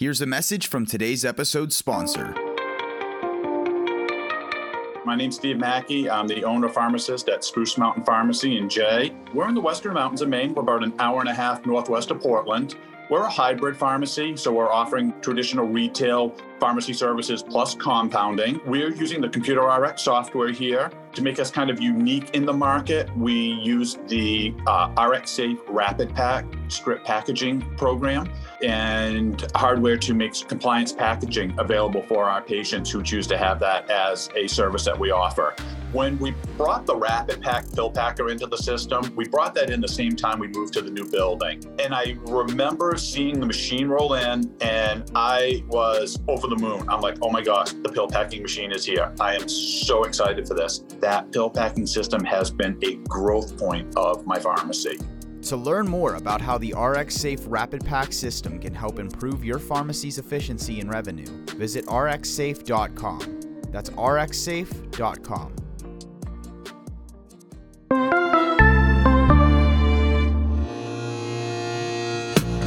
Here's a message from today's episode sponsor. My name's Steve Mackey. I'm the owner pharmacist at Spruce Mountain Pharmacy in Jay. We're in the western mountains of Maine. We're about an hour and a half northwest of Portland. We're a hybrid pharmacy, so we're offering traditional retail pharmacy services plus compounding. We're using the ComputerRx software here to make us kind of unique in the market. We use the RxSafe RapidPack script packaging program and hardware to make compliance packaging available for our patients who choose to have that as a service that we offer. When we brought the RapidPack pill packer into the system, we brought that in the same time we moved to the new building. And I remember seeing the machine roll in and I was over the moon. I'm like, oh my gosh, the pill packing machine is here. I am so excited for this. That pill packing system has been a growth point of my pharmacy. To learn more about how the RxSafe RapidPack system can help improve your pharmacy's efficiency and revenue, visit rxsafe.com. That's rxsafe.com.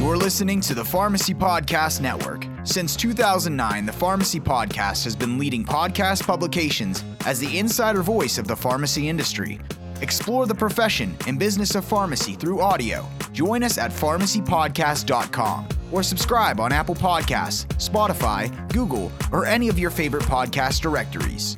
You're listening to the Pharmacy Podcast Network. Since 2009, the Pharmacy Podcast has been leading podcast publications as the insider voice of the pharmacy industry. Explore the profession and business of pharmacy through audio. Join us at pharmacypodcast.com or subscribe on Apple Podcasts, Spotify, Google, or any of your favorite podcast directories.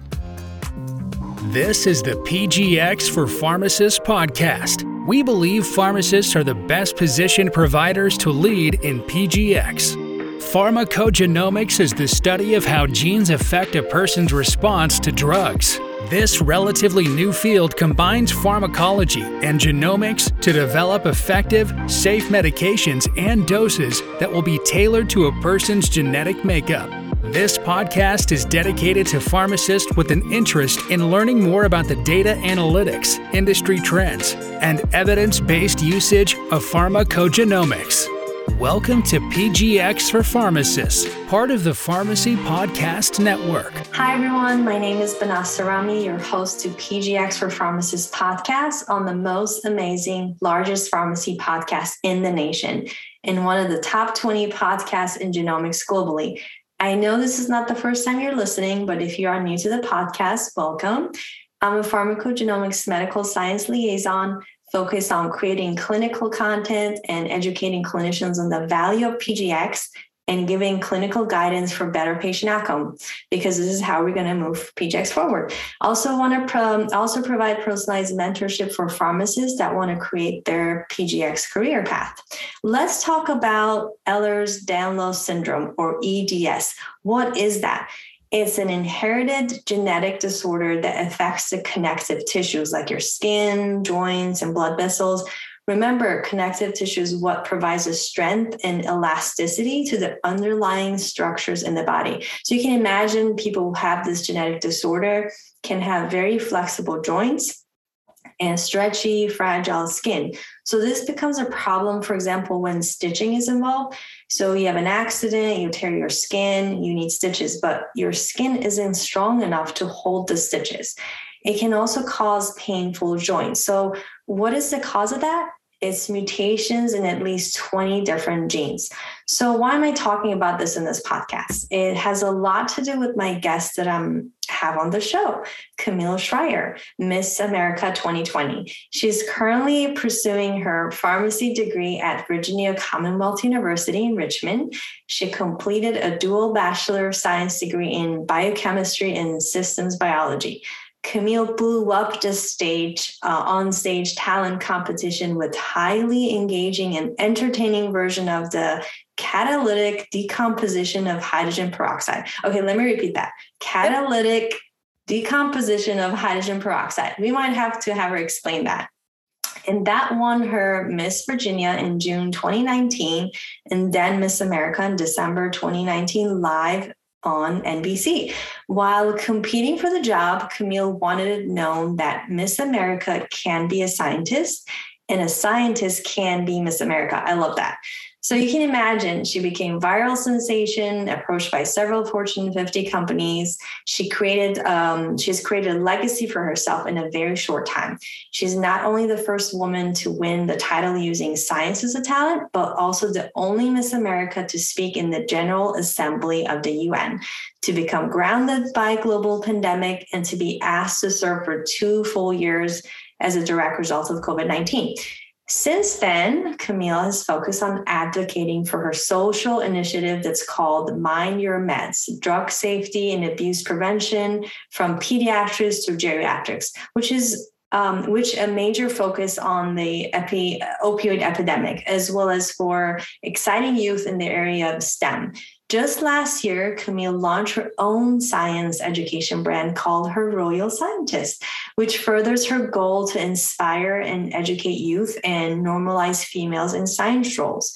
This is the PGX for Pharmacists podcast. We believe pharmacists are the best positioned providers to lead in PGX. Pharmacogenomics is the study of how genes affect a person's response to drugs. This relatively new field combines pharmacology and genomics to develop effective, safe medications and doses that will be tailored to a person's genetic makeup. This podcast is dedicated to pharmacists with an interest in learning more about the data analytics, industry trends, and evidence-based usage of pharmacogenomics. Welcome to PGX for Pharmacists, part of the Pharmacy Podcast Network. Hi, everyone. My name is Banasarami, your host to PGX for Pharmacists podcast on the most amazing, largest pharmacy podcast in the nation and one of the top 20 podcasts in genomics globally. I know this is not the first time you're listening, but if you are new to the podcast, welcome. I'm a pharmacogenomics medical science liaison focused on creating clinical content and educating clinicians on the value of PGX and giving clinical guidance for better patient outcome, because this is how we're going to move PGX forward. Also want to also provide personalized mentorship for pharmacists that want to create their PGX career path. Let's talk about Ehlers-Danlos syndrome, or EDS. What is that? It's an inherited genetic disorder that affects the connective tissues like your skin, joints, and blood vessels. Remember, connective tissue is what provides the strength and elasticity to the underlying structures in the body. So you can imagine people who have this genetic disorder can have very flexible joints and stretchy, fragile skin. So this becomes a problem, for example, when stitching is involved. So you have an accident, you tear your skin, you need stitches, but your skin isn't strong enough to hold the stitches. It can also cause painful joints. So what is the cause of that? It's mutations in at least 20 different genes. So why am I talking about this in this podcast? It has a lot to do with my guest that I have on the show, Camille Schreier, Miss America 2020. She's currently pursuing her pharmacy degree at Virginia Commonwealth University in Richmond. She completed a dual Bachelor of Science degree in biochemistry and systems biology. Camille blew up the stage, on-stage talent competition with highly engaging and entertaining version of the catalytic decomposition of hydrogen peroxide. Okay, let me repeat that. Catalytic decomposition of hydrogen peroxide. We might have to have her explain that. And that won her Miss Virginia in June 2019 and then Miss America in December 2019 live on NBC. While competing for the job, Camille wanted it known that Miss America can be a scientist and a scientist can be Miss America. I love that. So you can imagine she became viral sensation, approached by several Fortune 50 companies. She's created a legacy for herself in a very short time. She's not only the first woman to win the title using science as a talent, but also the only Miss America to speak in the General Assembly of the UN, to become grounded by global pandemic, and to be asked to serve for 2 full years as a direct result of COVID-19. Since then, Camille has focused on advocating for her social initiative that's called Mind Your Meds, drug safety and abuse prevention from pediatrics to geriatrics, which a major focus on the opioid epidemic, as well as for exciting youth in the area of STEM. Just last year, Camille launched her own science education brand called Her Royal Scientist, which furthers her goal to inspire and educate youth and normalize females in science roles.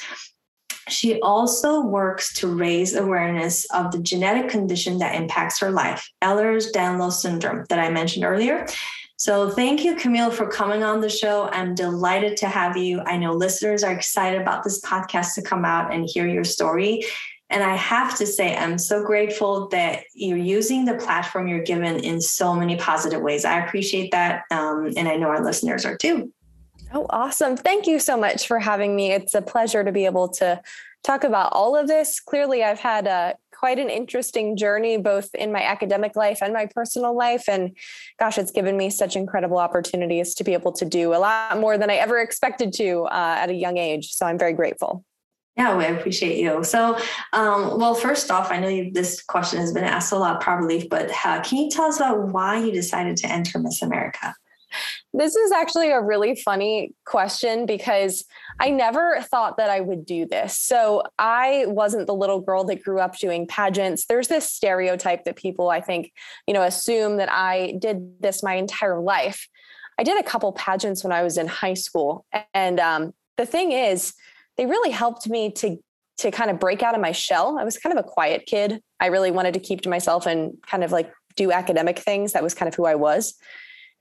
She also works to raise awareness of the genetic condition that impacts her life, Ehlers-Danlos syndrome, that I mentioned earlier. So thank you, Camille, for coming on the show. I'm delighted to have you. I know listeners are excited about this podcast to come out and hear your story. And I have to say, I'm so grateful that you're using the platform you're given in so many positive ways. I appreciate that. And I know our listeners are too. Oh, awesome. Thank you so much for having me. It's a pleasure to be able to talk about all of this. Clearly, I've had quite an interesting journey, both in my academic life and my personal life. And gosh, it's given me such incredible opportunities to be able to do a lot more than I ever expected to at a young age. So I'm very grateful. Yeah, we appreciate you. So, well, first off, I know this question has been asked a lot probably, but can you tell us about why you decided to enter Miss America? This is actually a really funny question because I never thought that I would do this. So I wasn't the little girl that grew up doing pageants. There's this stereotype that people, I think, assume that I did this my entire life. I did a couple pageants when I was in high school. And the thing is, they really helped me to kind of break out of my shell. I was kind of a quiet kid. I really wanted to keep to myself and kind of like do academic things. That was kind of who I was.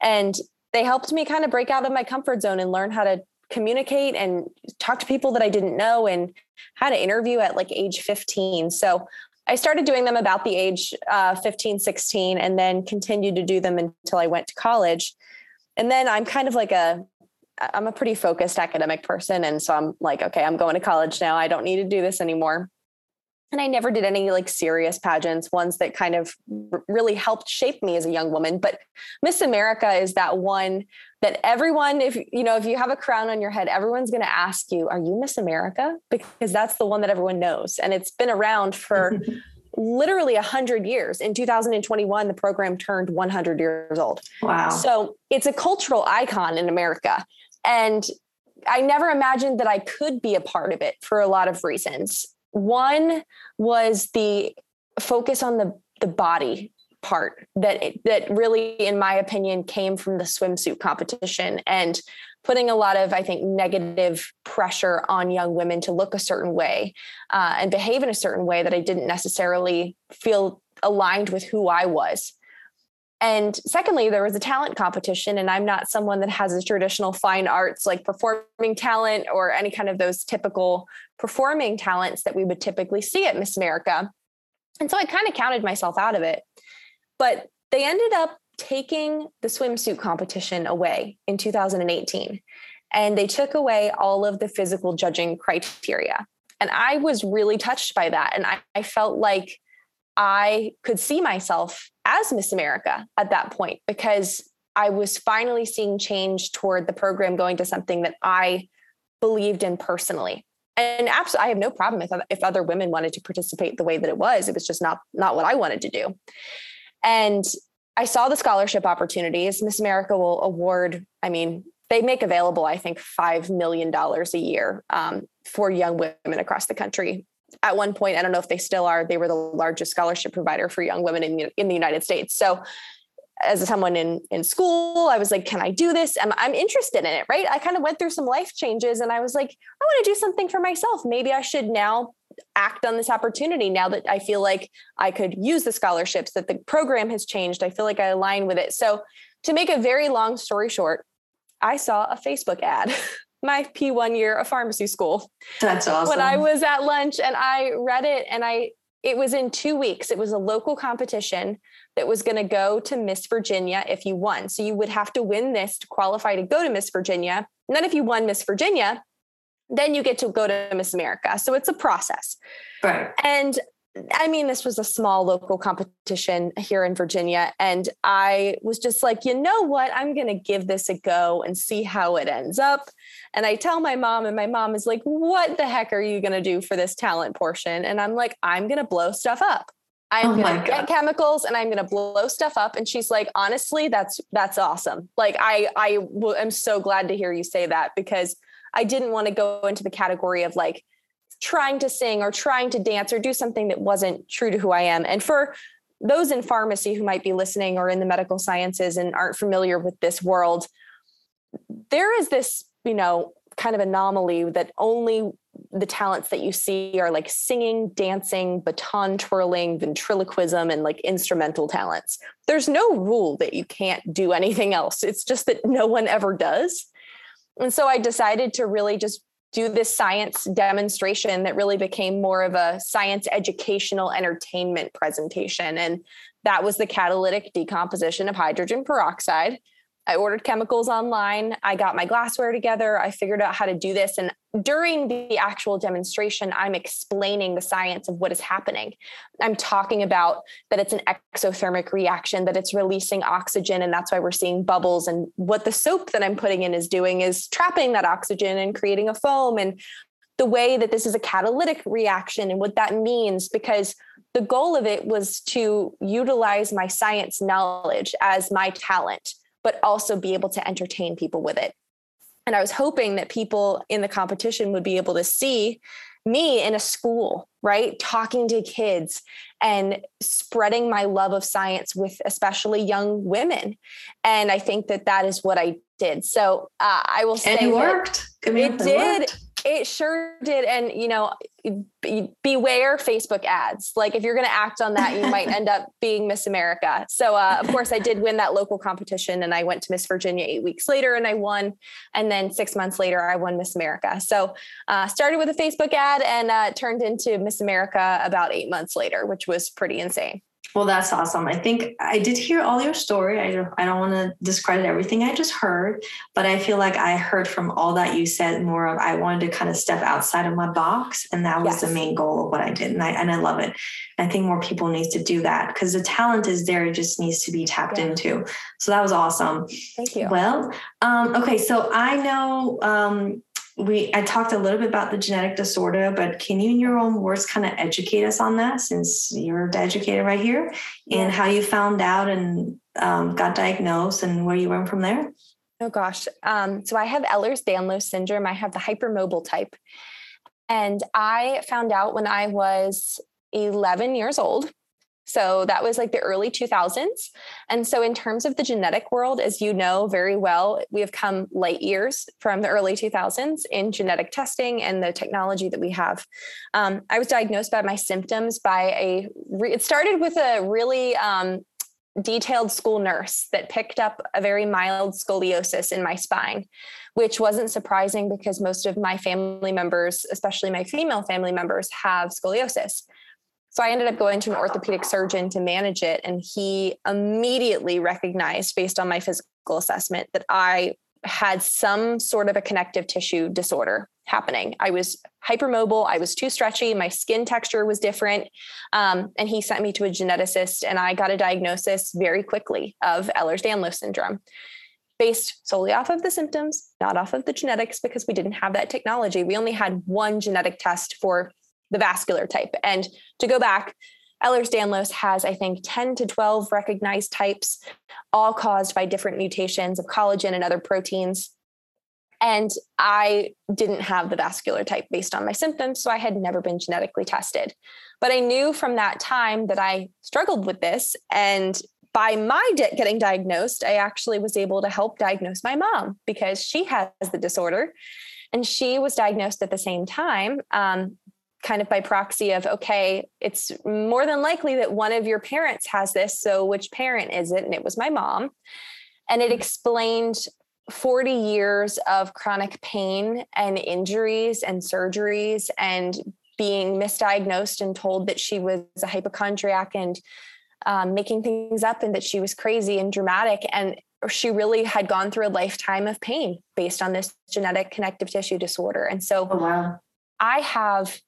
And they helped me kind of break out of my comfort zone and learn how to communicate and talk to people that I didn't know and how to interview at like age 15. So I started doing them about the age 15, 16, and then continued to do them until I went to college. And then I'm kind of like I'm a pretty focused academic person. And so I'm like, okay, I'm going to college now. I don't need to do this anymore. And I never did any like serious pageants, ones that kind of really helped shape me as a young woman. But Miss America is that one that everyone, if you have a crown on your head, everyone's going to ask you, are you Miss America? Because that's the one that everyone knows. And it's been around for literally 100 years. In 2021, the program turned 100 years old. Wow. So it's a cultural icon in America. And I never imagined that I could be a part of it for a lot of reasons. One was the focus on the body part that really, in my opinion, came from the swimsuit competition and putting a lot of, I think, negative pressure on young women to look a certain way and behave in a certain way that I didn't necessarily feel aligned with who I was. And secondly, there was a talent competition, and I'm not someone that has a traditional fine arts, like performing talent or any kind of those typical performing talents that we would typically see at Miss America. And so I kind of counted myself out of it, but they ended up taking the swimsuit competition away in 2018, and they took away all of the physical judging criteria. And I was really touched by that. And I felt like I could see myself as Miss America at that point, because I was finally seeing change toward the program going to something that I believed in personally. And absolutely, I have no problem if other women wanted to participate the way that it was just not what I wanted to do. And I saw the scholarship opportunities. Miss America will award, they make available, I think, $5 million a year for young women across the country. At one point, I don't know if they still are, they were the largest scholarship provider for young women in the United States. So as someone in school, I was like, can I do this? I'm interested in it, right? I kind of went through some life changes and I was like, I want to do something for myself. Maybe I should now act on this opportunity now that I feel like I could use the scholarships, that the program has changed. I feel like I align with it. So to make a very long story short, I saw a Facebook ad my P1 year of pharmacy school. That's awesome. When I was at lunch and I read it, and it was in 2 weeks. It was a local competition that was going to go to Miss Virginia if you won. So you would have to win this to qualify to go to Miss Virginia. And then if you won Miss Virginia, then you get to go to Miss America. So it's a process. Right. And I mean, this was a small local competition here in Virginia. And I was just like, you know what? I'm going to give this a go and see how it ends up. And I tell my mom, and my mom is like, what the heck are you going to do for this talent portion? And I'm like, I'm going to blow stuff up. I'm going to get chemicals and I'm going to blow stuff up. And she's like, honestly, that's awesome. Like, I'm so glad to hear you say that, because I didn't want to go into the category of like trying to sing or trying to dance or do something that wasn't true to who I am. And for those in pharmacy who might be listening or in the medical sciences and aren't familiar with this world, there is this, you know, kind of anomaly that only the talents that you see are like singing, dancing, baton twirling, ventriloquism, and like instrumental talents. There's no rule that you can't do anything else. It's just that no one ever does. And so I decided to really just do this science demonstration that really became more of a science educational entertainment presentation. And that was the catalytic decomposition of hydrogen peroxide. I ordered chemicals online. I got my glassware together. I figured out how to do this. And during the actual demonstration, I'm explaining the science of what is happening. I'm talking about that it's an exothermic reaction, that it's releasing oxygen, and that's why we're seeing bubbles. And what the soap that I'm putting in is doing is trapping that oxygen and creating a foam, and the way that this is a catalytic reaction and what that means, because the goal of it was to utilize my science knowledge as my talent, but also be able to entertain people with it. And I was hoping that people in the competition would be able to see me in a school, right? Talking to kids and spreading my love of science with especially young women. And I think that that is what I did. So I will say it worked. It did. It sure did. And, you know, beware Facebook ads. Like, if you're going to act on that, you might end up being Miss America. So, of course, I did win that local competition, and I went to Miss Virginia 8 weeks later and I won. And then 6 months later, I won Miss America. So started with a Facebook ad and turned into Miss America about 8 months later, which was pretty insane. Well, that's awesome. I think I did hear all your story. I don't want to discredit everything I just heard, but I feel like I heard from all that you said more of, I wanted to kind of step outside of my box. And that was the main goal of what I did. And I love it. I think more people need to do that, because the talent is there. It just needs to be tapped into. So that was awesome. Thank you. Well, okay. So I know, I talked a little bit about the genetic disorder, but can you in your own words kind of educate us on that, since you're the educator right here, and how you found out and got diagnosed and where you went from there? Oh gosh. So I have Ehlers-Danlos syndrome. I have the hypermobile type, and I found out when I was 11 years old. So that was like the early 2000s. And so in terms of the genetic world, as you know very well, we have come light years from the early 2000s in genetic testing and the technology that we have. I was diagnosed by my symptoms by it started with a really detailed school nurse that picked up a very mild scoliosis in my spine, which wasn't surprising because most of my family members, especially my female family members, have scoliosis. So I ended up going to an orthopedic surgeon to manage it. And he immediately recognized, based on my physical assessment, that I had some sort of a connective tissue disorder happening. I was hypermobile. I was too stretchy. My skin texture was different. And he sent me to a geneticist, and I got a diagnosis very quickly of Ehlers-Danlos syndrome, based solely off of the symptoms, not off of the genetics, because we didn't have that technology. We only had one genetic test for the vascular type. And to go back, Ehlers-Danlos has, I think, 10 to 12 recognized types, all caused by different mutations of collagen and other proteins. And I didn't have the vascular type based on my symptoms, so I had never been genetically tested. But I knew from that time that I struggled with this. And by my getting diagnosed, I actually was able to help diagnose my mom, because she has the disorder. And she was diagnosed at the same time. Kind of by proxy of, okay, it's more than likely that one of your parents has this. So which parent is it? And it was my mom. And it explained 40 years of chronic pain and injuries and surgeries and being misdiagnosed and told that she was a hypochondriac and making things up and that she was crazy and dramatic. And she really had gone through a lifetime of pain based on this genetic connective tissue disorder. And so I have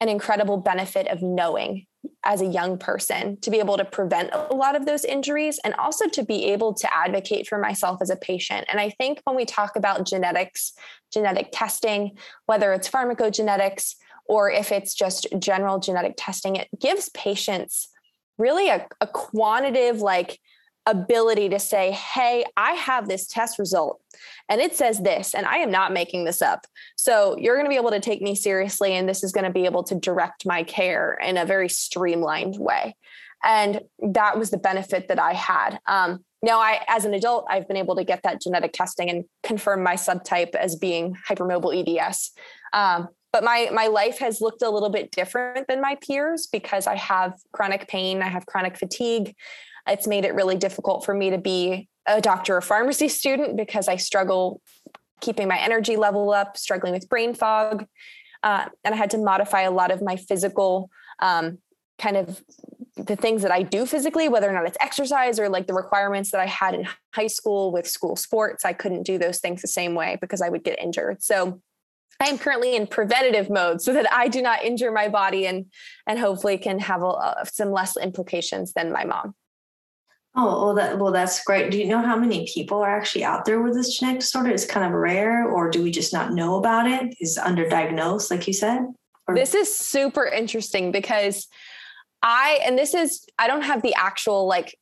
an incredible benefit of knowing as a young person to be able to prevent a lot of those injuries and also to be able to advocate for myself as a patient. And I think when we talk about genetics, genetic testing, whether it's pharmacogenetics or if it's just general genetic testing, it gives patients really a quantitative like ability to say, hey, I have this test result and it says this, and I am not making this up. So you're going to be able to take me seriously. And this is going to be able to direct my care in a very streamlined way. And that was the benefit that I had. Now as an adult, I've been able to get that genetic testing and confirm my subtype as being hypermobile EDS. But my life has looked a little bit different than my peers because I have chronic pain. I have chronic fatigue. It's made it really difficult for me to be a doctor or pharmacy student because I struggle keeping my energy level up, struggling with brain fog. And I had to modify a lot of my physical kind of the things that I do physically, whether or not it's exercise or like the requirements that I had in high school with school sports. I couldn't do those things the same way because I would get injured. So I am currently in preventative mode so that I do not injure my body and hopefully can have some less implications than my mom. Oh, that's great. Do you know how many people are actually out there with this genetic disorder? It's kind of rare, or do we just not know about it? Is underdiagnosed, like you said? This is super interesting because I don't have the actual like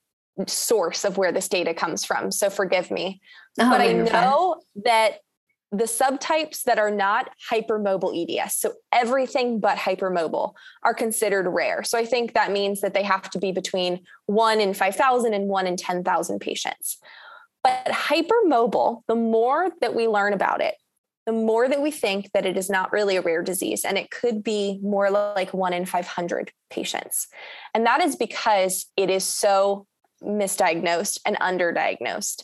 source of where this data comes from. So forgive me, but I know that the subtypes that are not hypermobile EDS, so everything but hypermobile, are considered rare. So I think that means that they have to be between 1 in 5,000 and 1 in 10,000 patients. But hypermobile, the more that we learn about it, the more that we think that it is not really a rare disease, and it could be more like 1 in 500 patients. And that is because it is so misdiagnosed and underdiagnosed.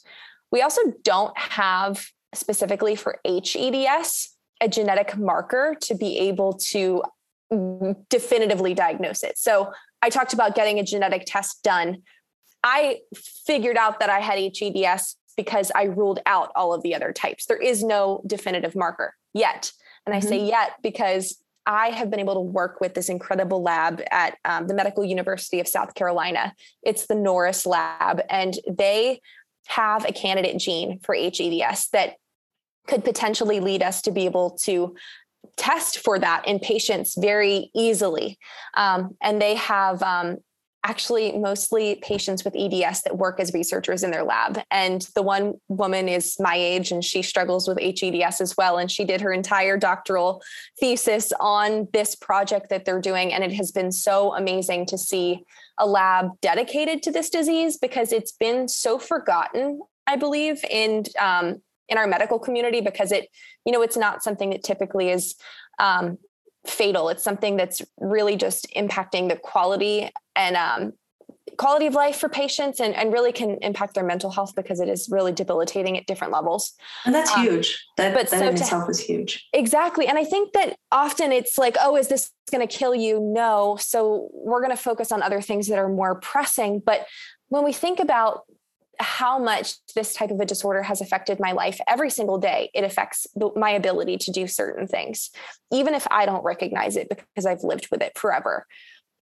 We also don't have, specifically for HEDS, a genetic marker to be able to definitively diagnose it. So I talked about getting a genetic test done. I figured out that I had HEDS because I ruled out all of the other types. There is no definitive marker yet. And I say yet because I have been able to work with this incredible lab at the Medical University of South Carolina. It's the Norris Lab, and they have a candidate gene for HEDS that could potentially lead us to be able to test for that in patients very easily. And they have actually mostly patients with EDS that work as researchers in their lab. And the one woman is my age and she struggles with HEDS as well. And she did her entire doctoral thesis on this project that they're doing. And it has been so amazing to see a lab dedicated to this disease because it's been so forgotten, I believe, in our medical community because it, you know, it's not something that typically is fatal. It's something that's really just impacting the quality and quality of life for patients and really can impact their mental health because it is really debilitating at different levels. And that's huge. That in itself is huge. Exactly. And I think that often it's like, oh, is this going to kill you? No. So we're going to focus on other things that are more pressing. But when we think about how much this type of a disorder has affected my life every single day, it affects my ability to do certain things, even if I don't recognize it because I've lived with it forever.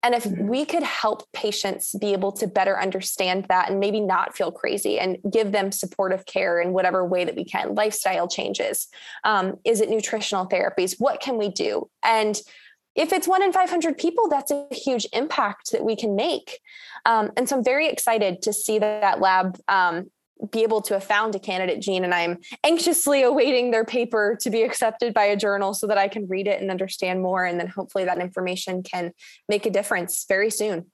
And if we could help patients be able to better understand that and maybe not feel crazy and give them supportive care in whatever way that we can, lifestyle changes, is it nutritional therapies? What can we do? And if it's 1 in 500 people, that's a huge impact that we can make. And so I'm very excited to see that lab be able to have found a candidate gene. And I'm anxiously awaiting their paper to be accepted by a journal so that I can read it and understand more. And then hopefully that information can make a difference very soon.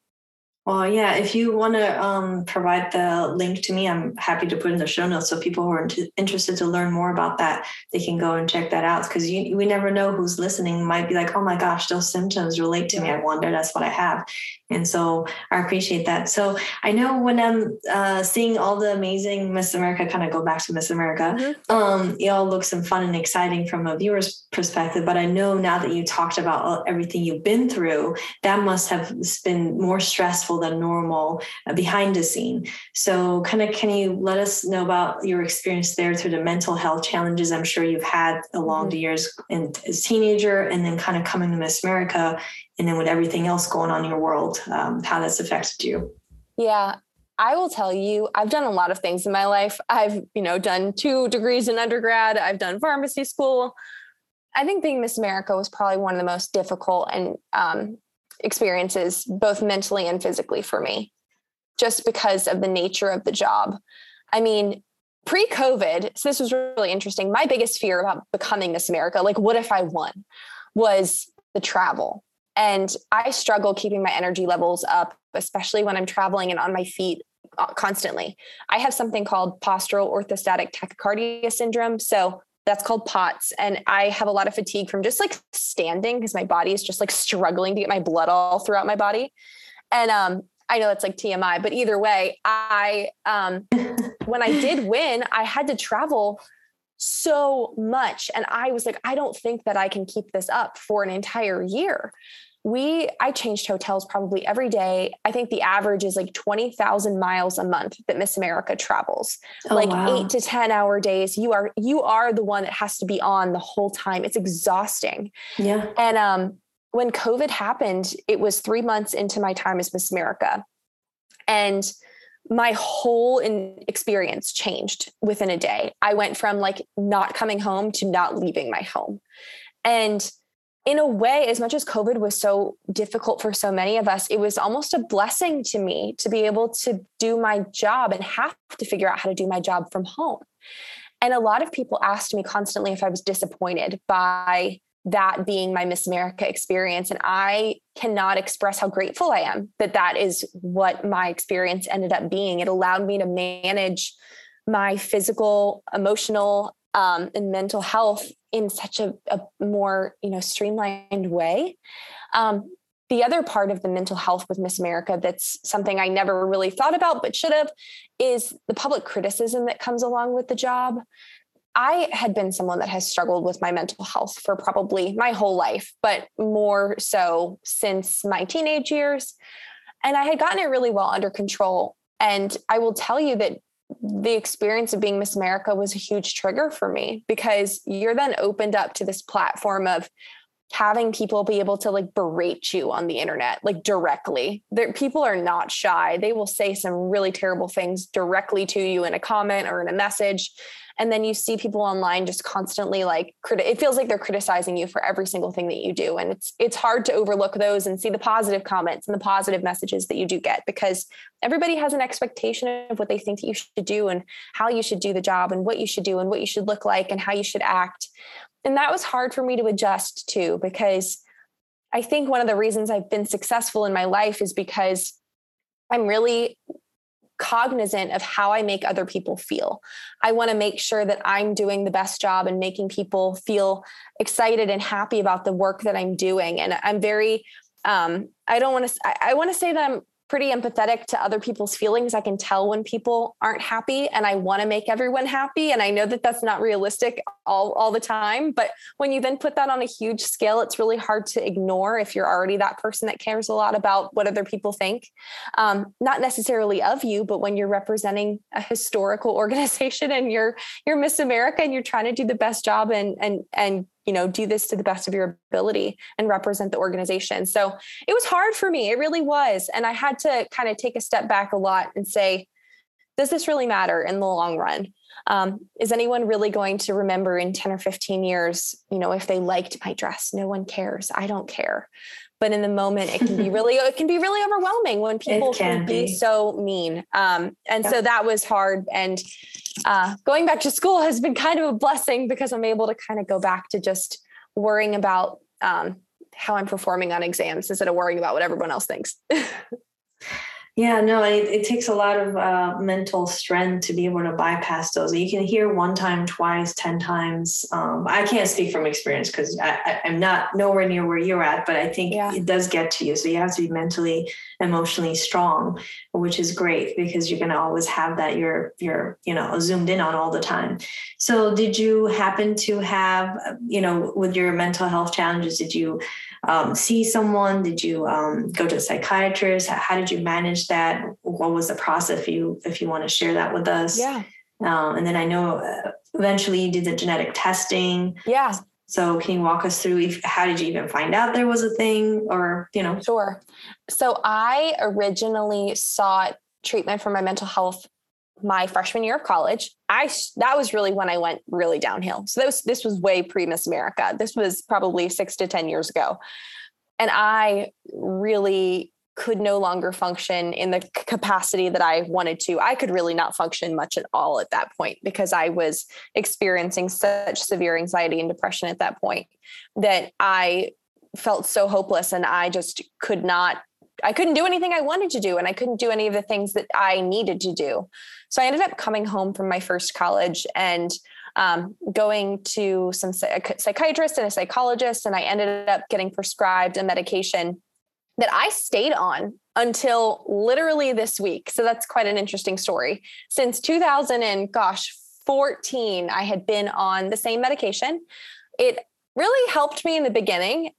Well, yeah, if you want to provide the link to me, I'm happy to put in the show notes so people who are interested to learn more about that, they can go and check that out, because we never know who's listening might be like, oh, my gosh, those symptoms relate to me. I wonder, that's what I have. And so I appreciate that. So I know when I'm seeing all the amazing Miss America, kind of go back to Miss America, mm-hmm. It all looks and fun and exciting from a viewer's perspective. But I know now that you talked about everything you've been through, that must have been more stressful than normal behind the scene. So kind of, can you let us know about your experience there through the mental health challenges I'm sure you've had along the years as teenager, and then kind of coming to Miss America, and then with everything else going on in your world, how that's affected you? Yeah, I will tell you, I've done a lot of things in my life. I've, done 2 degrees in undergrad. I've done pharmacy school. I think being Miss America was probably one of the most difficult and experiences, both mentally and physically, for me, just because of the nature of the job. I mean, pre-COVID, so this was really interesting. My biggest fear about becoming Miss America, like what if I won, was the travel. And I struggle keeping my energy levels up, especially when I'm traveling and on my feet constantly. I have something called postural orthostatic tachycardia syndrome. So that's called POTS. And I have a lot of fatigue from just like standing, because my body is just like struggling to get my blood all throughout my body. And I know that's like TMI, but either way, I when I did win, I had to travel so much. And I was like, I don't think that I can keep this up for an entire year. I changed hotels probably every day. I think the average is like 20,000 miles a month that Miss America travels. Oh, like wow. 8 to 10 hour days. You are the one that has to be on the whole time. It's exhausting. Yeah. And when COVID happened, it was 3 months into my time as Miss America, and my whole experience changed within a day. I went from like not coming home to not leaving my home. And in a way, as much as COVID was so difficult for so many of us, it was almost a blessing to me to be able to do my job and have to figure out how to do my job from home. And a lot of people asked me constantly if I was disappointed by that being my Miss America experience. And I cannot express how grateful I am that that is what my experience ended up being. It allowed me to manage my physical, emotional, and mental health in such a more, streamlined way. The other part of the mental health with Miss America, that's something I never really thought about, but should have, is the public criticism that comes along with the job. I had been someone that has struggled with my mental health for probably my whole life, but more so since my teenage years. And I had gotten it really well under control. And I will tell you that the experience of being Miss America was a huge trigger for me, because you're then opened up to this platform of having people be able to like berate you on the internet, like directly. People are not shy. They will say some really terrible things directly to you in a comment or in a message. And then you see people online just constantly like, it feels like they're criticizing you for every single thing that you do. And it's hard to overlook those and see the positive comments and the positive messages that you do get, because everybody has an expectation of what they think that you should do and how you should do the job and what you should do and what you should look like and how you should act. And that was hard for me to adjust to, because I think one of the reasons I've been successful in my life is because I'm really cognizant of how I make other people feel. I want to make sure that I'm doing the best job and making people feel excited and happy about the work that I'm doing. And I'm very, I want to say that I'm pretty empathetic to other people's feelings. I can tell when people aren't happy, and I want to make everyone happy. And I know that that's not realistic all the time, but when you then put that on a huge scale, it's really hard to ignore if you're already that person that cares a lot about what other people think, not necessarily of you, but when you're representing a historical organization and you're Miss America and you're trying to do the best job and do this to the best of your ability and represent the organization. So it was hard for me. It really was. And I had to kind of take a step back a lot and say, does this really matter in the long run? Is anyone really going to remember in 10 or 15 years, if they liked my dress? No one cares. I don't care. But in the moment, it can be really overwhelming when people can be so mean. So that was hard. And going back to school has been kind of a blessing, because I'm able to kind of go back to just worrying about how I'm performing on exams instead of worrying about what everyone else thinks. Yeah, no, it takes a lot of mental strength to be able to bypass those. You can hear one time, twice, 10 times. I can't speak from experience because I'm not nowhere near where you're at, but I think it does get to you. So you have to be mentally, emotionally strong, which is great because you're going to always have that you're zoomed in on all the time. So did you happen to have, with your mental health challenges, did you see someone? Did you go to a psychiatrist? How did you manage that? What was the process if you want to share that with us? Yeah. And then I know eventually you did the genetic testing. Yeah. So can you walk us through how did you even find out there was a thing or? Sure. So I originally sought treatment for my mental health my freshman year of college. That was really when I went really downhill. So this was way pre Miss America. This was probably 6 to 10 years ago. And I really could no longer function in the capacity that I wanted to. I could really not function much at all at that point because I was experiencing such severe anxiety and depression at that point that I felt so hopeless, and I just couldn't do anything I wanted to do, and I couldn't do any of the things that I needed to do. So I ended up coming home from my first college and going to some psychiatrist and a psychologist, and I ended up getting prescribed a medication that I stayed on until literally this week. So that's quite an interesting story. Since 2014, I had been on the same medication. It really helped me in the beginning,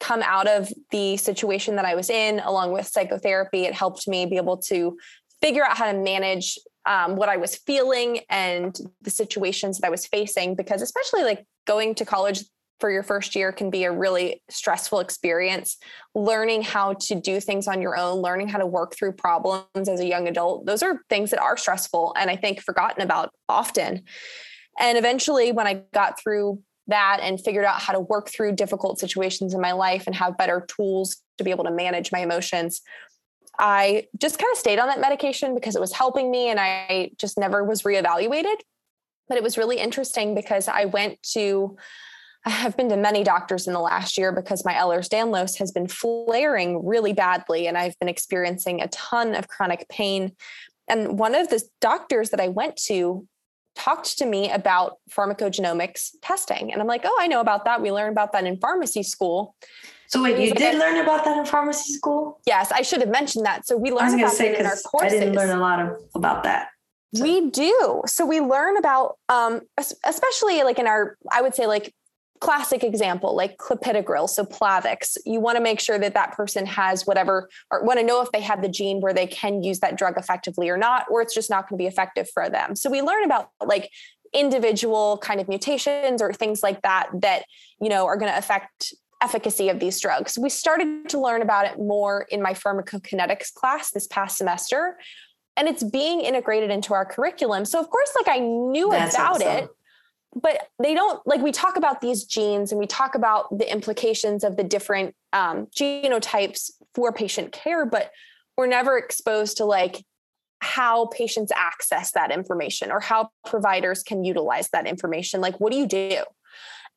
come out of the situation that I was in, along with psychotherapy. It helped me be able to figure out how to manage what I was feeling and the situations that I was facing, because especially like going to college for your first year can be a really stressful experience. Learning how to do things on your own, learning how to work through problems as a young adult, those are things that are stressful and I think forgotten about often. And eventually when I got through that and figured out how to work through difficult situations in my life and have better tools to be able to manage my emotions, I just kind of stayed on that medication because it was helping me and I just never was reevaluated. But it was really interesting because I have been to many doctors in the last year because my Ehlers-Danlos has been flaring really badly and I've been experiencing a ton of chronic pain. And one of the doctors that I went to talked to me about pharmacogenomics testing. And I'm like, oh, I know about that. We learned about that in pharmacy school. So wait, you did learn about that in pharmacy school? Yes, I should have mentioned that. So we learned about that in our courses. I didn't learn a lot about that. So. We do. So we learn about, especially like in our, I would say like classic example, like clopidogrel. So Plavix, you want to make sure that person has whatever, or want to know if they have the gene where they can use that drug effectively or not, or it's just not going to be effective for them. So we learn about like individual kind of mutations or things like that are going to affect efficacy of these drugs. We started to learn about it more in my pharmacokinetics class this past semester, and it's being integrated into our curriculum. So of course, like I knew about it, but they don't, like we talk about these genes and we talk about the implications of the different genotypes for patient care, but we're never exposed to like how patients access that information or how providers can utilize that information. Like, what do you do?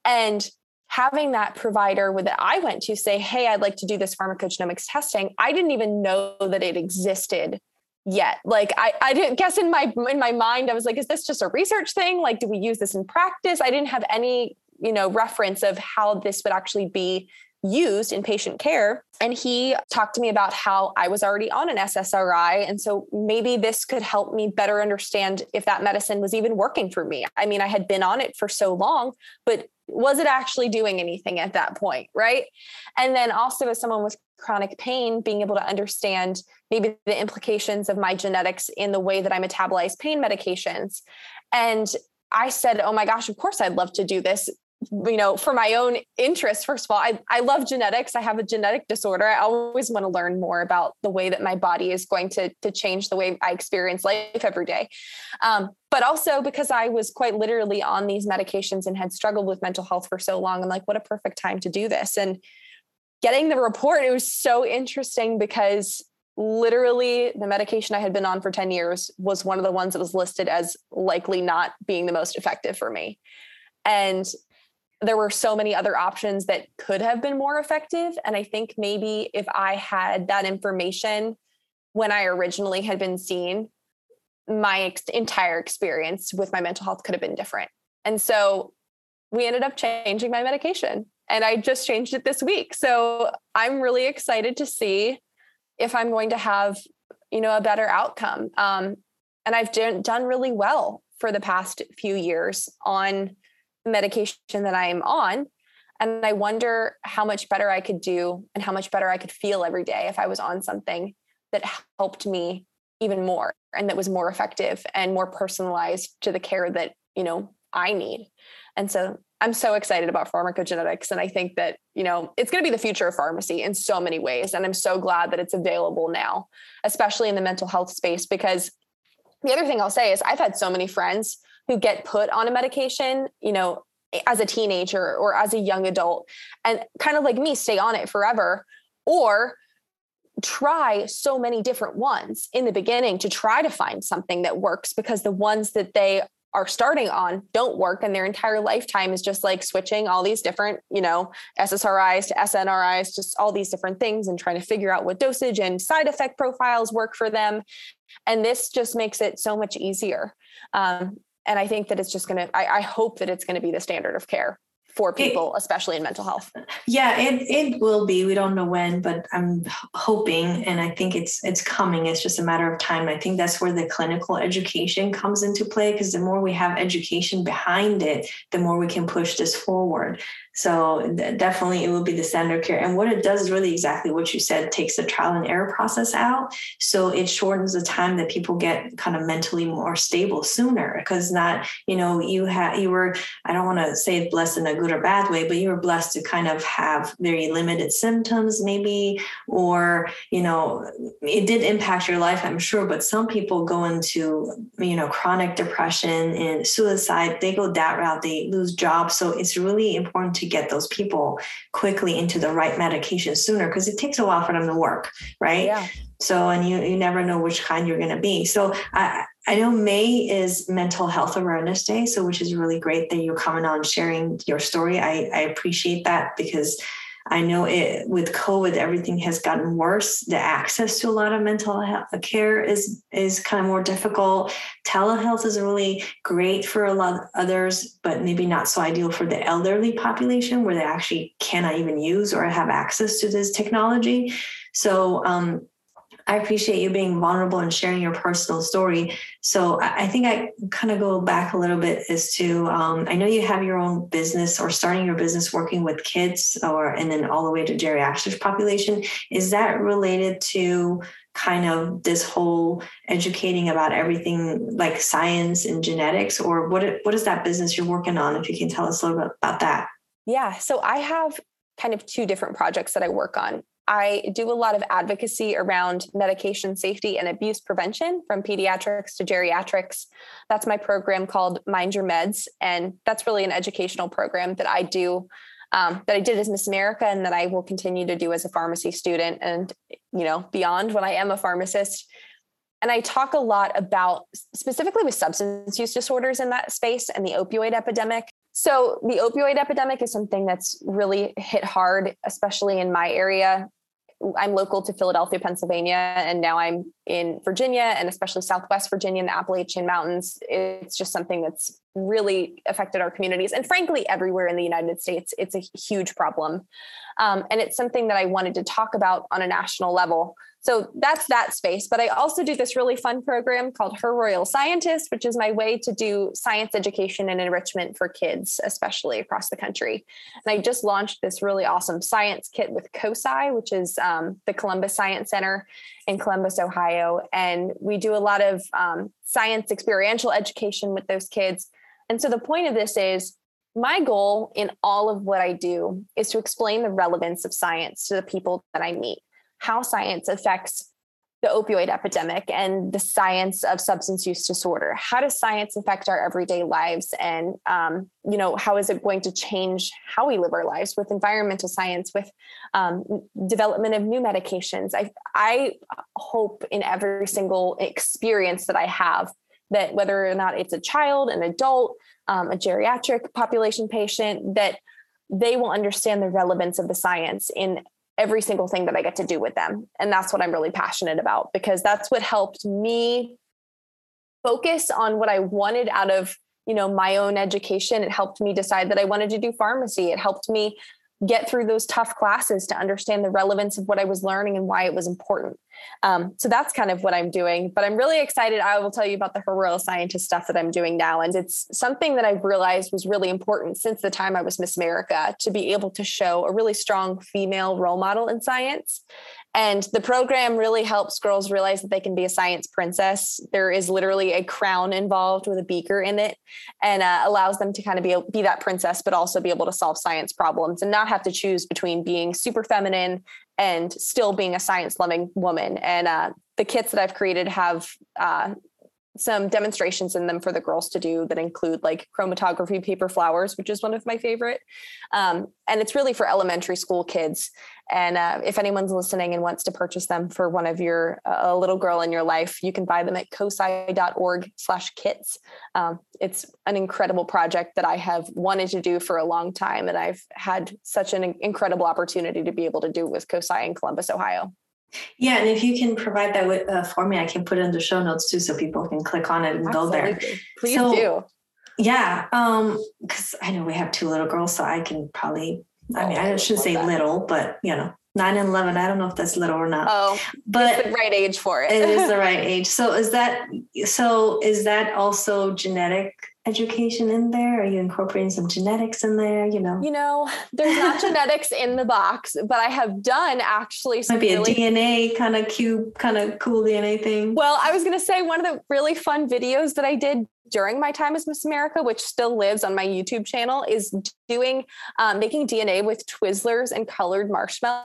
And having that provider that I went to say, hey, I'd like to do this pharmacogenomics testing. I didn't even know that it existed yet. Like I didn't guess in my mind, I was like, is this just a research thing? Like, do we use this in practice? I didn't have any, reference of how this would actually be used in patient care. And he talked to me about how I was already on an SSRI. And so maybe this could help me better understand if that medicine was even working for me. I mean, I had been on it for so long, but was it actually doing anything at that point? Right. And then also as someone with chronic pain, being able to understand maybe the implications of my genetics in the way that I metabolize pain medications. And I said, oh my gosh, of course I'd love to do this, for my own interest. First of all, I love genetics. I have a genetic disorder. I always want to learn more about the way that my body is going to change the way I experience life every day. But also because I was quite literally on these medications and had struggled with mental health for so long, I'm like, what a perfect time to do this. And getting the report, it was so interesting because literally the medication I had been on for 10 years was one of the ones that was listed as likely not being the most effective for me. And there were so many other options that could have been more effective. And I think maybe if I had that information when I originally had been seen, my entire experience with my mental health could have been different. And so we ended up changing my medication, and I just changed it this week. So I'm really excited to see if I'm going to have, you know, a better outcome. And I've done really well for the past few years on the medication that I'm on. And I wonder how much better I could do and how much better I could feel every day if I was on something that helped me even more and that was more effective and more personalized to the care that, you know, I need. And so I'm so excited about pharmacogenetics. And I think that, you know, it's going to be the future of pharmacy in so many ways. And I'm so glad that it's available now, especially in the mental health space, because the other thing I'll say is I've had so many friends who get put on a medication, you know, as a teenager or as a young adult, and kind of like me, stay on it forever or try so many different ones in the beginning to try to find something that works, because the ones that they are starting on don't work. And their entire lifetime is just like switching all these different, you know, SSRIs to SNRIs, just all these different things and trying to figure out what dosage and side effect profiles work for them. And this just makes it so much easier. And I think that it's just going to, I hope that it's going to be the standard of care for people, especially in mental health. Yeah, it will be. We don't know when, but I'm hoping, and I think it's coming. It's just a matter of time. I think that's where the clinical education comes into play, because the more we have education behind it, the more we can push this forward. So definitely it will be the standard care. And what it does is really exactly what you said, takes the trial and error process out. So it shortens the time that people get kind of mentally more stable sooner, because not, you know, you were, I don't want to say blessed in a good or bad way, but you were blessed to kind of have very limited symptoms maybe, or, you know, it did impact your life, I'm sure, but some people go into, you know, chronic depression and suicide, they go that route, they lose jobs. So it's really important to get those people quickly into the right medication sooner, because it takes a while for them to work, right? Yeah. So, and you never know which kind you're going to be. So I know May is Mental Health Awareness Day, so which is really great that you're coming on sharing your story. I appreciate that, because I know it, with COVID, everything has gotten worse. The access to a lot of mental health care is kind of more difficult. Telehealth is really great for a lot of others, but maybe not so ideal for the elderly population, where they actually cannot even use or have access to this technology. So, I appreciate you being vulnerable and sharing your personal story. So I think I kind of go back a little bit as to, I know you have your own business, or starting your business working with kids, or, and then all the way to geriatric population. Is that related to kind of this whole educating about everything like science and genetics, or what is that business you're working on? If you can tell us a little bit about that. Yeah. So I have kind of two different projects that I work on. I do a lot of advocacy around medication safety and abuse prevention, from pediatrics to geriatrics. That's my program called Mind Your Meds. And that's really an educational program that I do, that I did as Miss America, and that I will continue to do as a pharmacy student and, you know, beyond when I am a pharmacist. And I talk a lot about, specifically with substance use disorders in that space and the opioid epidemic. So the opioid epidemic is something that's really hit hard, especially in my area. I'm local to Philadelphia, Pennsylvania, and now I'm in Virginia, and especially Southwest Virginia and the Appalachian Mountains. It's just something that's really affected our communities. And frankly, everywhere in the United States, it's a huge problem. And it's something that I wanted to talk about on a national level. So that's that space. But I also do this really fun program called Her Royal Scientist, which is my way to do science education and enrichment for kids, especially across the country. And I just launched this really awesome science kit with COSI, which is the Columbus Science Center in Columbus, Ohio. And we do a lot of science experiential education with those kids. And so the point of this is, my goal in all of what I do is to explain the relevance of science to the people that I meet, how science affects the opioid epidemic and the science of substance use disorder. How does science affect our everyday lives? And, you know, how is it going to change how we live our lives with environmental science, with development of new medications? I hope in every single experience that I have, that whether or not it's a child, an adult, a geriatric population patient, that they will understand the relevance of the science in every single thing that I get to do with them. And that's what I'm really passionate about, because that's what helped me focus on what I wanted out of, you know, my own education. It helped me decide that I wanted to do pharmacy. It helped me get through those tough classes to understand the relevance of what I was learning and why it was important. So that's kind of what I'm doing, but I'm really excited. I will tell you about the Her Royal Scientist stuff that I'm doing now. And it's something that I've realized was really important since the time I was Miss America, to be able to show a really strong female role model in science. And the program really helps girls realize that they can be a science princess. There is literally a crown involved with a beaker in it, and allows them to kind of be that princess, but also be able to solve science problems and not have to choose between being super feminine and still being a science-loving woman. And the kits that I've created have some demonstrations in them for the girls to do that include like chromatography paper flowers, which is one of my favorite. And it's really for elementary school kids. And if anyone's listening and wants to purchase them for one of your a little girl in your life, you can buy them at cosi.org/kits. It's an incredible project that I have wanted to do for a long time. And I've had such an incredible opportunity to be able to do with COSI in Columbus, Ohio. Yeah. And if you can provide that for me, I can put it in the show notes too, so people can click on it and Absolutely. Go there. Please do. Yeah. Cause I know we have two little girls, so I can probably, I shouldn't say that. Little, but you know, 9 and 11, I don't know if that's little or not, but it's the right age for it. It is the right age. So is that also genetic education in there? Are you incorporating some genetics in there? You know, there's not genetics in the box, but I have done actually some a DNA kind of cool DNA thing. Well, I was going to say one of the really fun videos that I did during my time as Miss America, which still lives on my YouTube channel, is doing making DNA with Twizzlers and colored marshmallows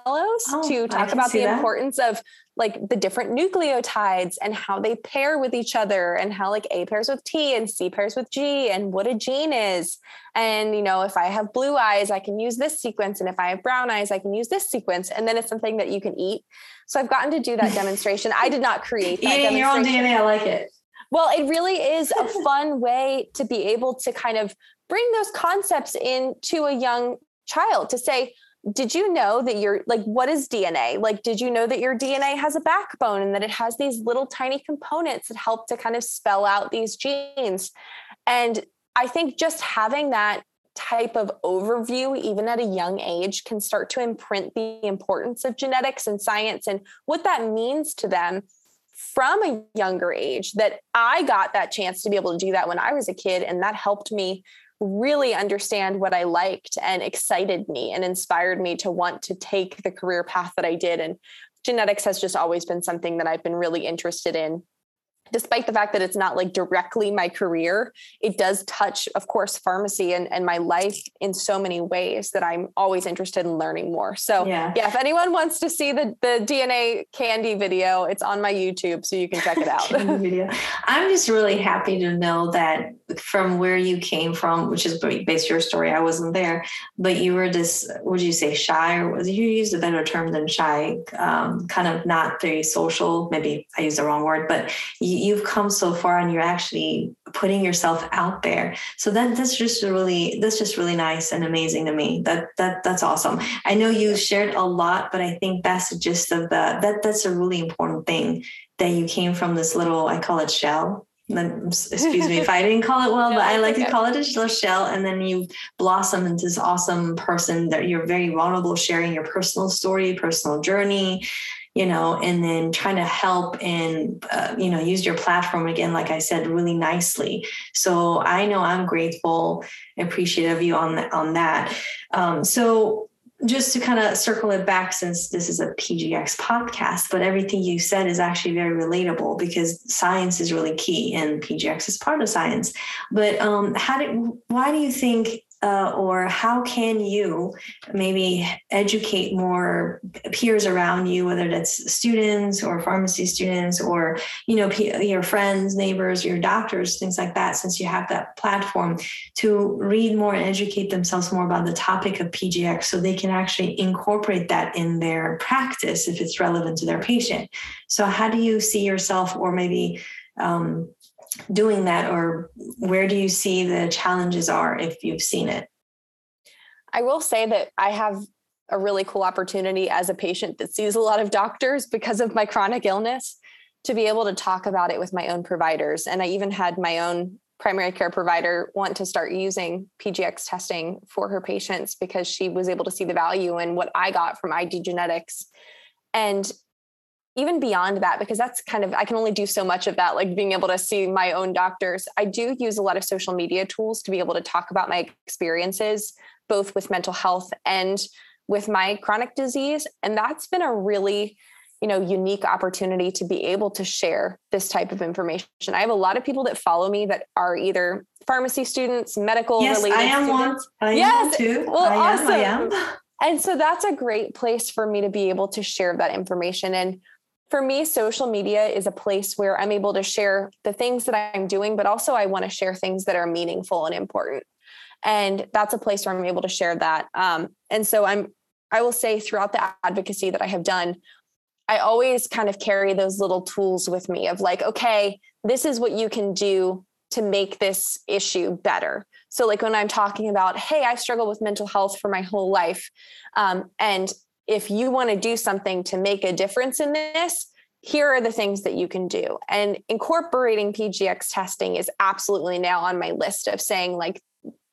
to talk about the importance of like the different nucleotides and how they pair with each other, and how like A pairs with T and C pairs with G, and what a gene is. And, you know, if I have blue eyes, I can use this sequence. And if I have brown eyes, I can use this sequence. And then it's something that you can eat. So I've gotten to do that demonstration. I did not create that demonstration. Eating your own DNA, I like it. Well, it really is a fun way to be able to kind of bring those concepts into a young child to say, did you know that you're like, what is DNA? Like, did you know that your DNA has a backbone and that it has these little tiny components that help to kind of spell out these genes? And I think just having that type of overview, even at a young age, can start to imprint the importance of genetics and science and what that means to them from a younger age. That I got that chance to be able to do that when I was a kid, and that helped me really understand what I liked and excited me and inspired me to want to take the career path that I did. And genetics has just always been something that I've been really interested in. Despite the fact that it's not like directly my career, it does touch, of course, pharmacy and my life in so many ways that I'm always interested in learning more. So yeah, if anyone wants to see the DNA candy video, it's on my YouTube, so you can check it out. I'm just really happy to know that from where you came from, which is based your story, I wasn't there, but you were this, would you say shy, or was you used a better term than shy, kind of not very social, maybe I used the wrong word, but you've come so far and you're actually putting yourself out there. So that's just really nice and amazing to me. That's awesome. I know you shared a lot, but I think that's the gist of that's a really important thing, that you came from this little, I call it shell. Excuse me if I didn't call it well, but I like to call it a little shell. And then you blossom into this awesome person that you're very vulnerable, sharing your personal story, personal journey, you know, and then trying to help and, you know, use your platform again, like I said, really nicely. So I know I'm grateful, appreciative of you on that. So just to kind of circle it back, since this is a PGX podcast, but everything you said is actually very relatable, because science is really key and PGX is part of science. But why do you think, or how can you maybe educate more peers around you, whether that's students or pharmacy students or, you know, your friends, neighbors, your doctors, things like that, since you have that platform, to read more and educate themselves more about the topic of PGX, so they can actually incorporate that in their practice if it's relevant to their patient. So how do you see yourself, or maybe doing that, or where do you see the challenges are if you've seen it? I will say that I have a really cool opportunity as a patient that sees a lot of doctors because of my chronic illness to be able to talk about it with my own providers. And I even had my own primary care provider want to start using PGX testing for her patients because she was able to see the value in what I got from ID Genetics. And even beyond that, because that's kind of, I can only do so much of that, like being able to see my own doctors. I do use a lot of social media tools to be able to talk about my experiences, both with mental health and with my chronic disease. And that's been a really, unique opportunity to be able to share this type of information. I have a lot of people that follow me that are either pharmacy students, medical related students. Yes, I am too. Well, awesome. I am. And so that's a great place for me to be able to share that information. And for me, social media is a place where I'm able to share the things that I'm doing, but also I want to share things that are meaningful and important. And that's a place where I'm able to share that. And so I will say throughout the advocacy that I have done, I always kind of carry those little tools with me of like, okay, this is what you can do to make this issue better. So like when I'm talking about, hey, I've struggled with mental health for my whole life. And if you want to do something to make a difference in this, here are the things that you can do. And incorporating PGX testing is absolutely now on my list of saying like,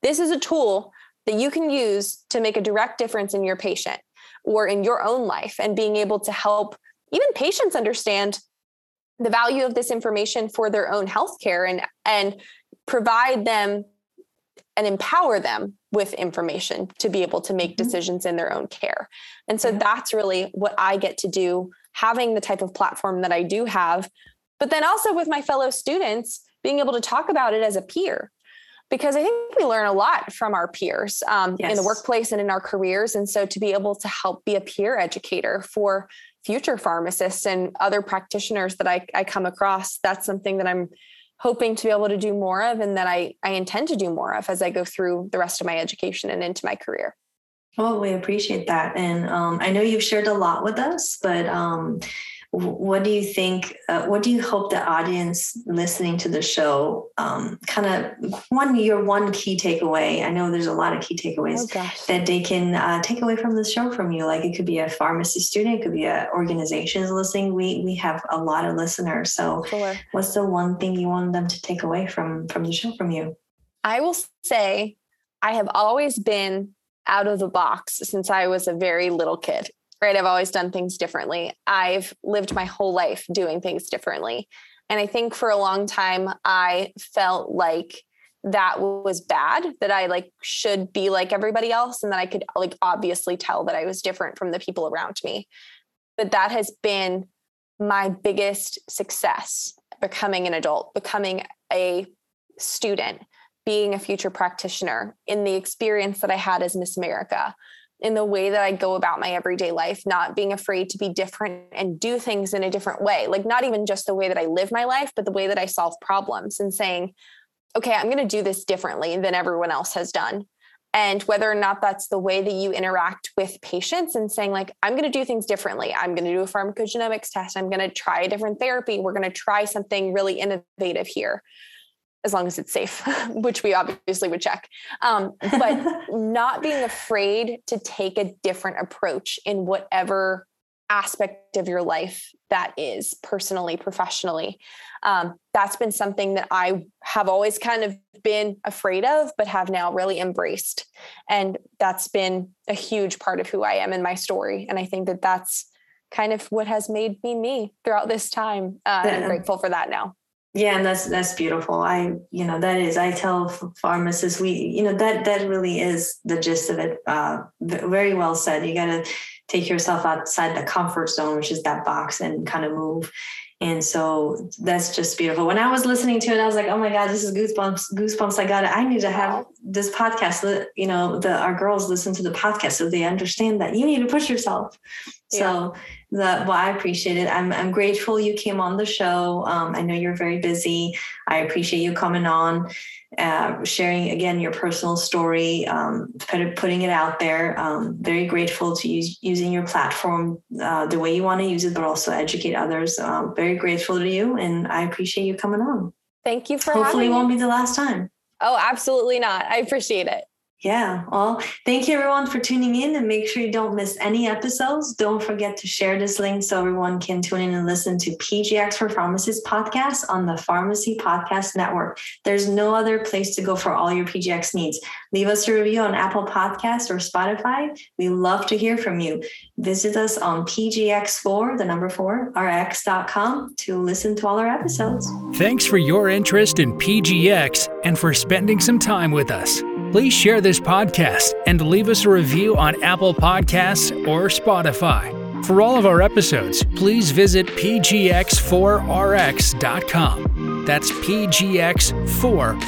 this is a tool that you can use to make a direct difference in your patient or in your own life, and being able to help even patients understand the value of this information for their own healthcare and provide them and empower them with information to be able to make decisions in their own care. And so that's really what I get to do, having the type of platform that I do have, but then also with my fellow students, being able to talk about it as a peer. Because I think we learn a lot from our peers in the workplace and in our careers. And so to be able to help be a peer educator for future pharmacists and other practitioners that I come across, that's something that I'm hoping to be able to do more of and that I intend to do more of as I go through the rest of my education and into my career. Well, we appreciate that. And I know you've shared a lot with us, but what do you think, what do you hope the audience listening to the show, kind of your one key takeaway? I know there's a lot of key takeaways that they can take away from this show from you. Like it could be a pharmacy student, it could be organizations listening. We have a lot of listeners. So what's the one thing you want them to take away from the show from you? I will say I have always been out of the box since I was a very little kid. Right? I've always done things differently. I've lived my whole life doing things differently. And I think for a long time, I felt like that was bad, that I like should be like everybody else. And that I could like obviously tell that I was different from the people around me. But that has been my biggest success, becoming an adult, becoming a student, being a future practitioner, in the experience that I had as Miss America, in the way that I go about my everyday life, not being afraid to be different and do things in a different way. Like not even just the way that I live my life, but the way that I solve problems and saying, okay, I'm going to do this differently than everyone else has done. And whether or not that's the way that you interact with patients and saying like, I'm going to do things differently. I'm going to do a pharmacogenomics test. I'm going to try a different therapy. We're going to try something really innovative here, as long as it's safe, which we obviously would check. But not being afraid to take a different approach in whatever aspect of your life that is, personally, professionally. That's been something that I have always kind of been afraid of, but have now really embraced. And that's been a huge part of who I am and my story. And I think that that's kind of what has made me me throughout this time. And I'm grateful for that now. Yeah. And that's beautiful. I tell pharmacists, that really is the gist of it. Very well said. You got to take yourself outside the comfort zone, which is that box, and kind of move. And so that's just beautiful. When I was listening to it, I was like, oh my God, this is goosebumps. I got it. I need to have this podcast, our girls listen to the podcast so they understand that you need to push yourself. Yeah. So I appreciate it. I'm grateful you came on the show. I know you're very busy. I appreciate you coming on, sharing again, your personal story, putting it out there. Very grateful to using your platform, the way you want to use it, but also educate others. Very grateful to you. And I appreciate you coming on. Thank you for having me. Hopefully it won't be the last time. Oh, absolutely not. I appreciate it. Yeah. Well, thank you everyone for tuning in, and make sure you don't miss any episodes. Don't forget to share this link so everyone can tune in and listen to PGX for Pharmacists podcast on the Pharmacy Podcast Network. There's no other place to go for all your PGX needs. Leave us a review on Apple Podcasts or Spotify. We love to hear from you. Visit us on PGX4rx.com to listen to all our episodes. Thanks for your interest in PGX and for spending some time with us. Please share this podcast and leave us a review on Apple Podcasts or Spotify. For all of our episodes, please visit pgx4rx.com. That's pgx4rx.com.